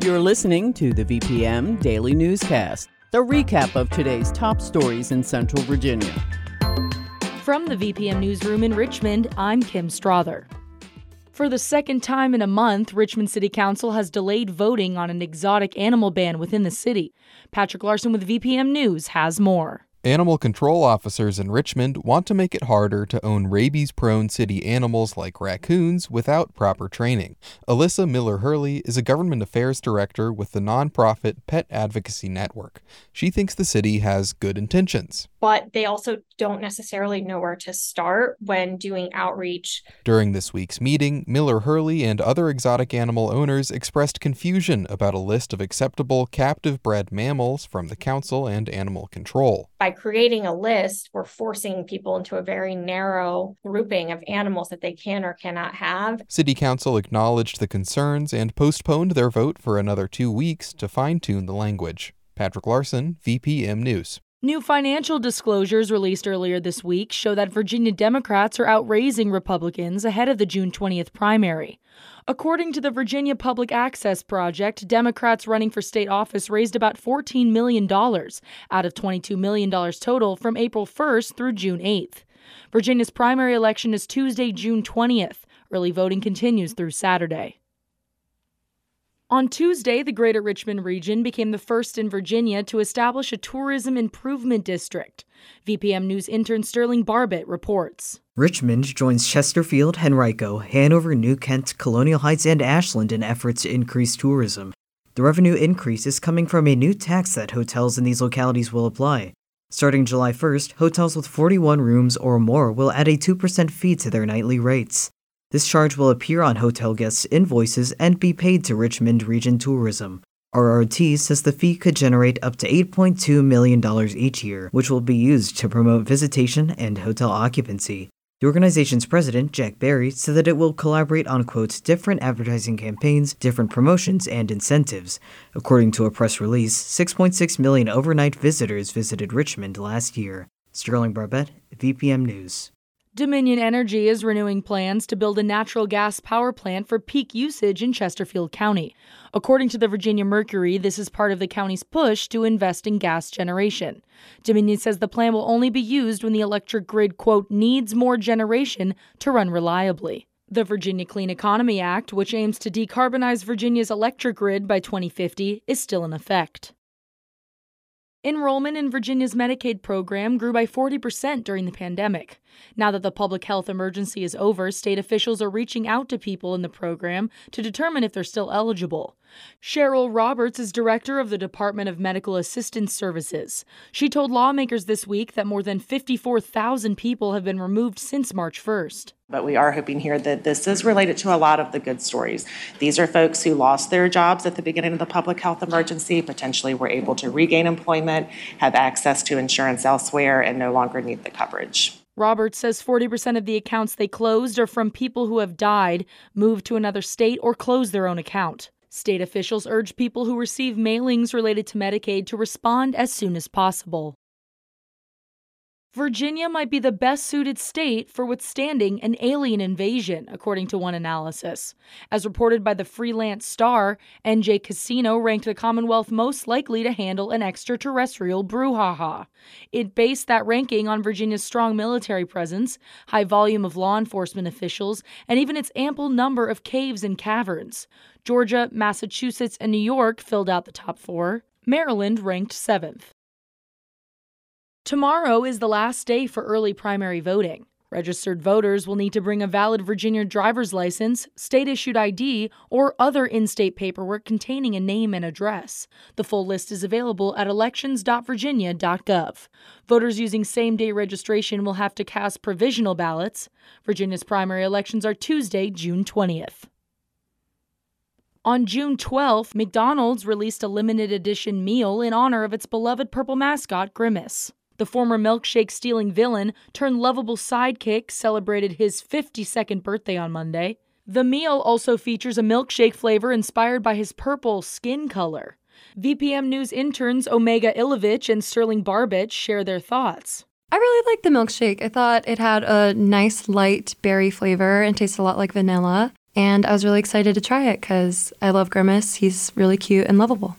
You're listening to the VPM Daily Newscast, the recap of today's top stories in Central Virginia. From the VPM Newsroom in Richmond, I'm Kim Strother. For the second time in a month, Richmond City Council has delayed voting on an exotic animal ban within the city. Patrick Larson with VPM News has more. Animal control officers in Richmond want to make it harder to own rabies-prone city animals like raccoons without proper training. Alyssa Miller-Hurley is a government affairs director with the nonprofit Pet Advocacy Network. She thinks the city has good intentions, but they also don't necessarily know where to start when doing outreach. During this week's meeting, Miller-Hurley and other exotic animal owners expressed confusion about a list of acceptable captive-bred mammals from the council and animal control. By creating a list, we're forcing people into a very narrow grouping of animals that they can or cannot have. City Council acknowledged the concerns and postponed their vote for another 2 weeks to fine-tune the language. Patrick Larson, VPM News. New financial disclosures released earlier this week show that Virginia Democrats are outraising Republicans ahead of the June 20th primary. According to the Virginia Public Access Project, Democrats running for state office raised about $14 million out of $22 million total from April 1st through June 8th. Virginia's primary election is Tuesday, June 20th. Early voting continues through Saturday. On Tuesday, the Greater Richmond Region became the first in Virginia to establish a tourism improvement district. VPM News intern Sterling Barbett reports. Richmond joins Chesterfield, Henrico, Hanover, New Kent, Colonial Heights, and Ashland in efforts to increase tourism. The revenue increase is coming from a new tax that hotels in these localities will apply. Starting July 1st, hotels with 41 rooms or more will add a 2% fee to their nightly rates. This charge will appear on hotel guests' invoices and be paid to Richmond Region Tourism. RRT says the fee could generate up to $8.2 million each year, which will be used to promote visitation and hotel occupancy. The organization's president, Jack Berry, said that it will collaborate on, quote, different advertising campaigns, different promotions, and incentives. According to a press release, 6.6 million overnight visitors visited Richmond last year. Sterling Barbette, VPM News. Dominion Energy is renewing plans to build a natural gas power plant for peak usage in Chesterfield County. According to the Virginia Mercury, this is part of the county's push to invest in gas generation. Dominion says the plan will only be used when the electric grid, quote, needs more generation to run reliably. The Virginia Clean Economy Act, which aims to decarbonize Virginia's electric grid by 2050, is still in effect. Enrollment in Virginia's Medicaid program grew by 40% during the pandemic. Now that the public health emergency is over, state officials are reaching out to people in the program to determine if they're still eligible. Cheryl Roberts is director of the Department of Medical Assistance Services. She told lawmakers this week that more than 54,000 people have been removed since March 1st. But we are hoping here that this is related to a lot of the good stories. These are folks who lost their jobs at the beginning of the public health emergency, potentially were able to regain employment, have access to insurance elsewhere, and no longer need the coverage. Roberts says 40% of the accounts they closed are from people who have died, moved to another state, or closed their own account. State officials urge people who receive mailings related to Medicaid to respond as soon as possible. Virginia might be the best-suited state for withstanding an alien invasion, according to one analysis. As reported by the Freelance Star, NJ Casino ranked the Commonwealth most likely to handle an extraterrestrial brouhaha. It based that ranking on Virginia's strong military presence, high volume of law enforcement officials, and even its ample number of caves and caverns. Georgia, Massachusetts, and New York filled out the top four. Maryland ranked 7th. Tomorrow is the last day for early primary voting. Registered voters will need to bring a valid Virginia driver's license, state-issued ID, or other in-state paperwork containing a name and address. The full list is available at elections.virginia.gov. Voters using same-day registration will have to cast provisional ballots. Virginia's primary elections are Tuesday, June 20th. On June 12th, McDonald's released a limited edition meal in honor of its beloved purple mascot, Grimace. The former milkshake-stealing villain turned lovable sidekick celebrated his 52nd birthday on Monday. The meal also features a milkshake flavor inspired by his purple skin color. VPM News interns Omega Ilovich and Sterling Barbich share their thoughts. I really liked the milkshake. I thought it had a nice light berry flavor and tastes a lot like vanilla. And I was really excited to try it because I love Grimace. He's really cute and lovable.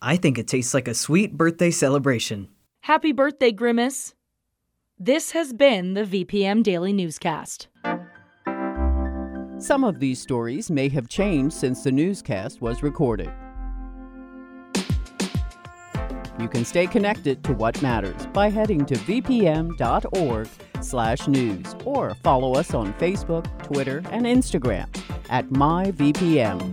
I think it tastes like a sweet birthday celebration. Happy birthday, Grimace. This has been the VPM Daily Newscast. Some of these stories may have changed since the newscast was recorded. You can stay connected to what matters by heading to vpm.org/news or follow us on Facebook, Twitter, and Instagram at MyVPM.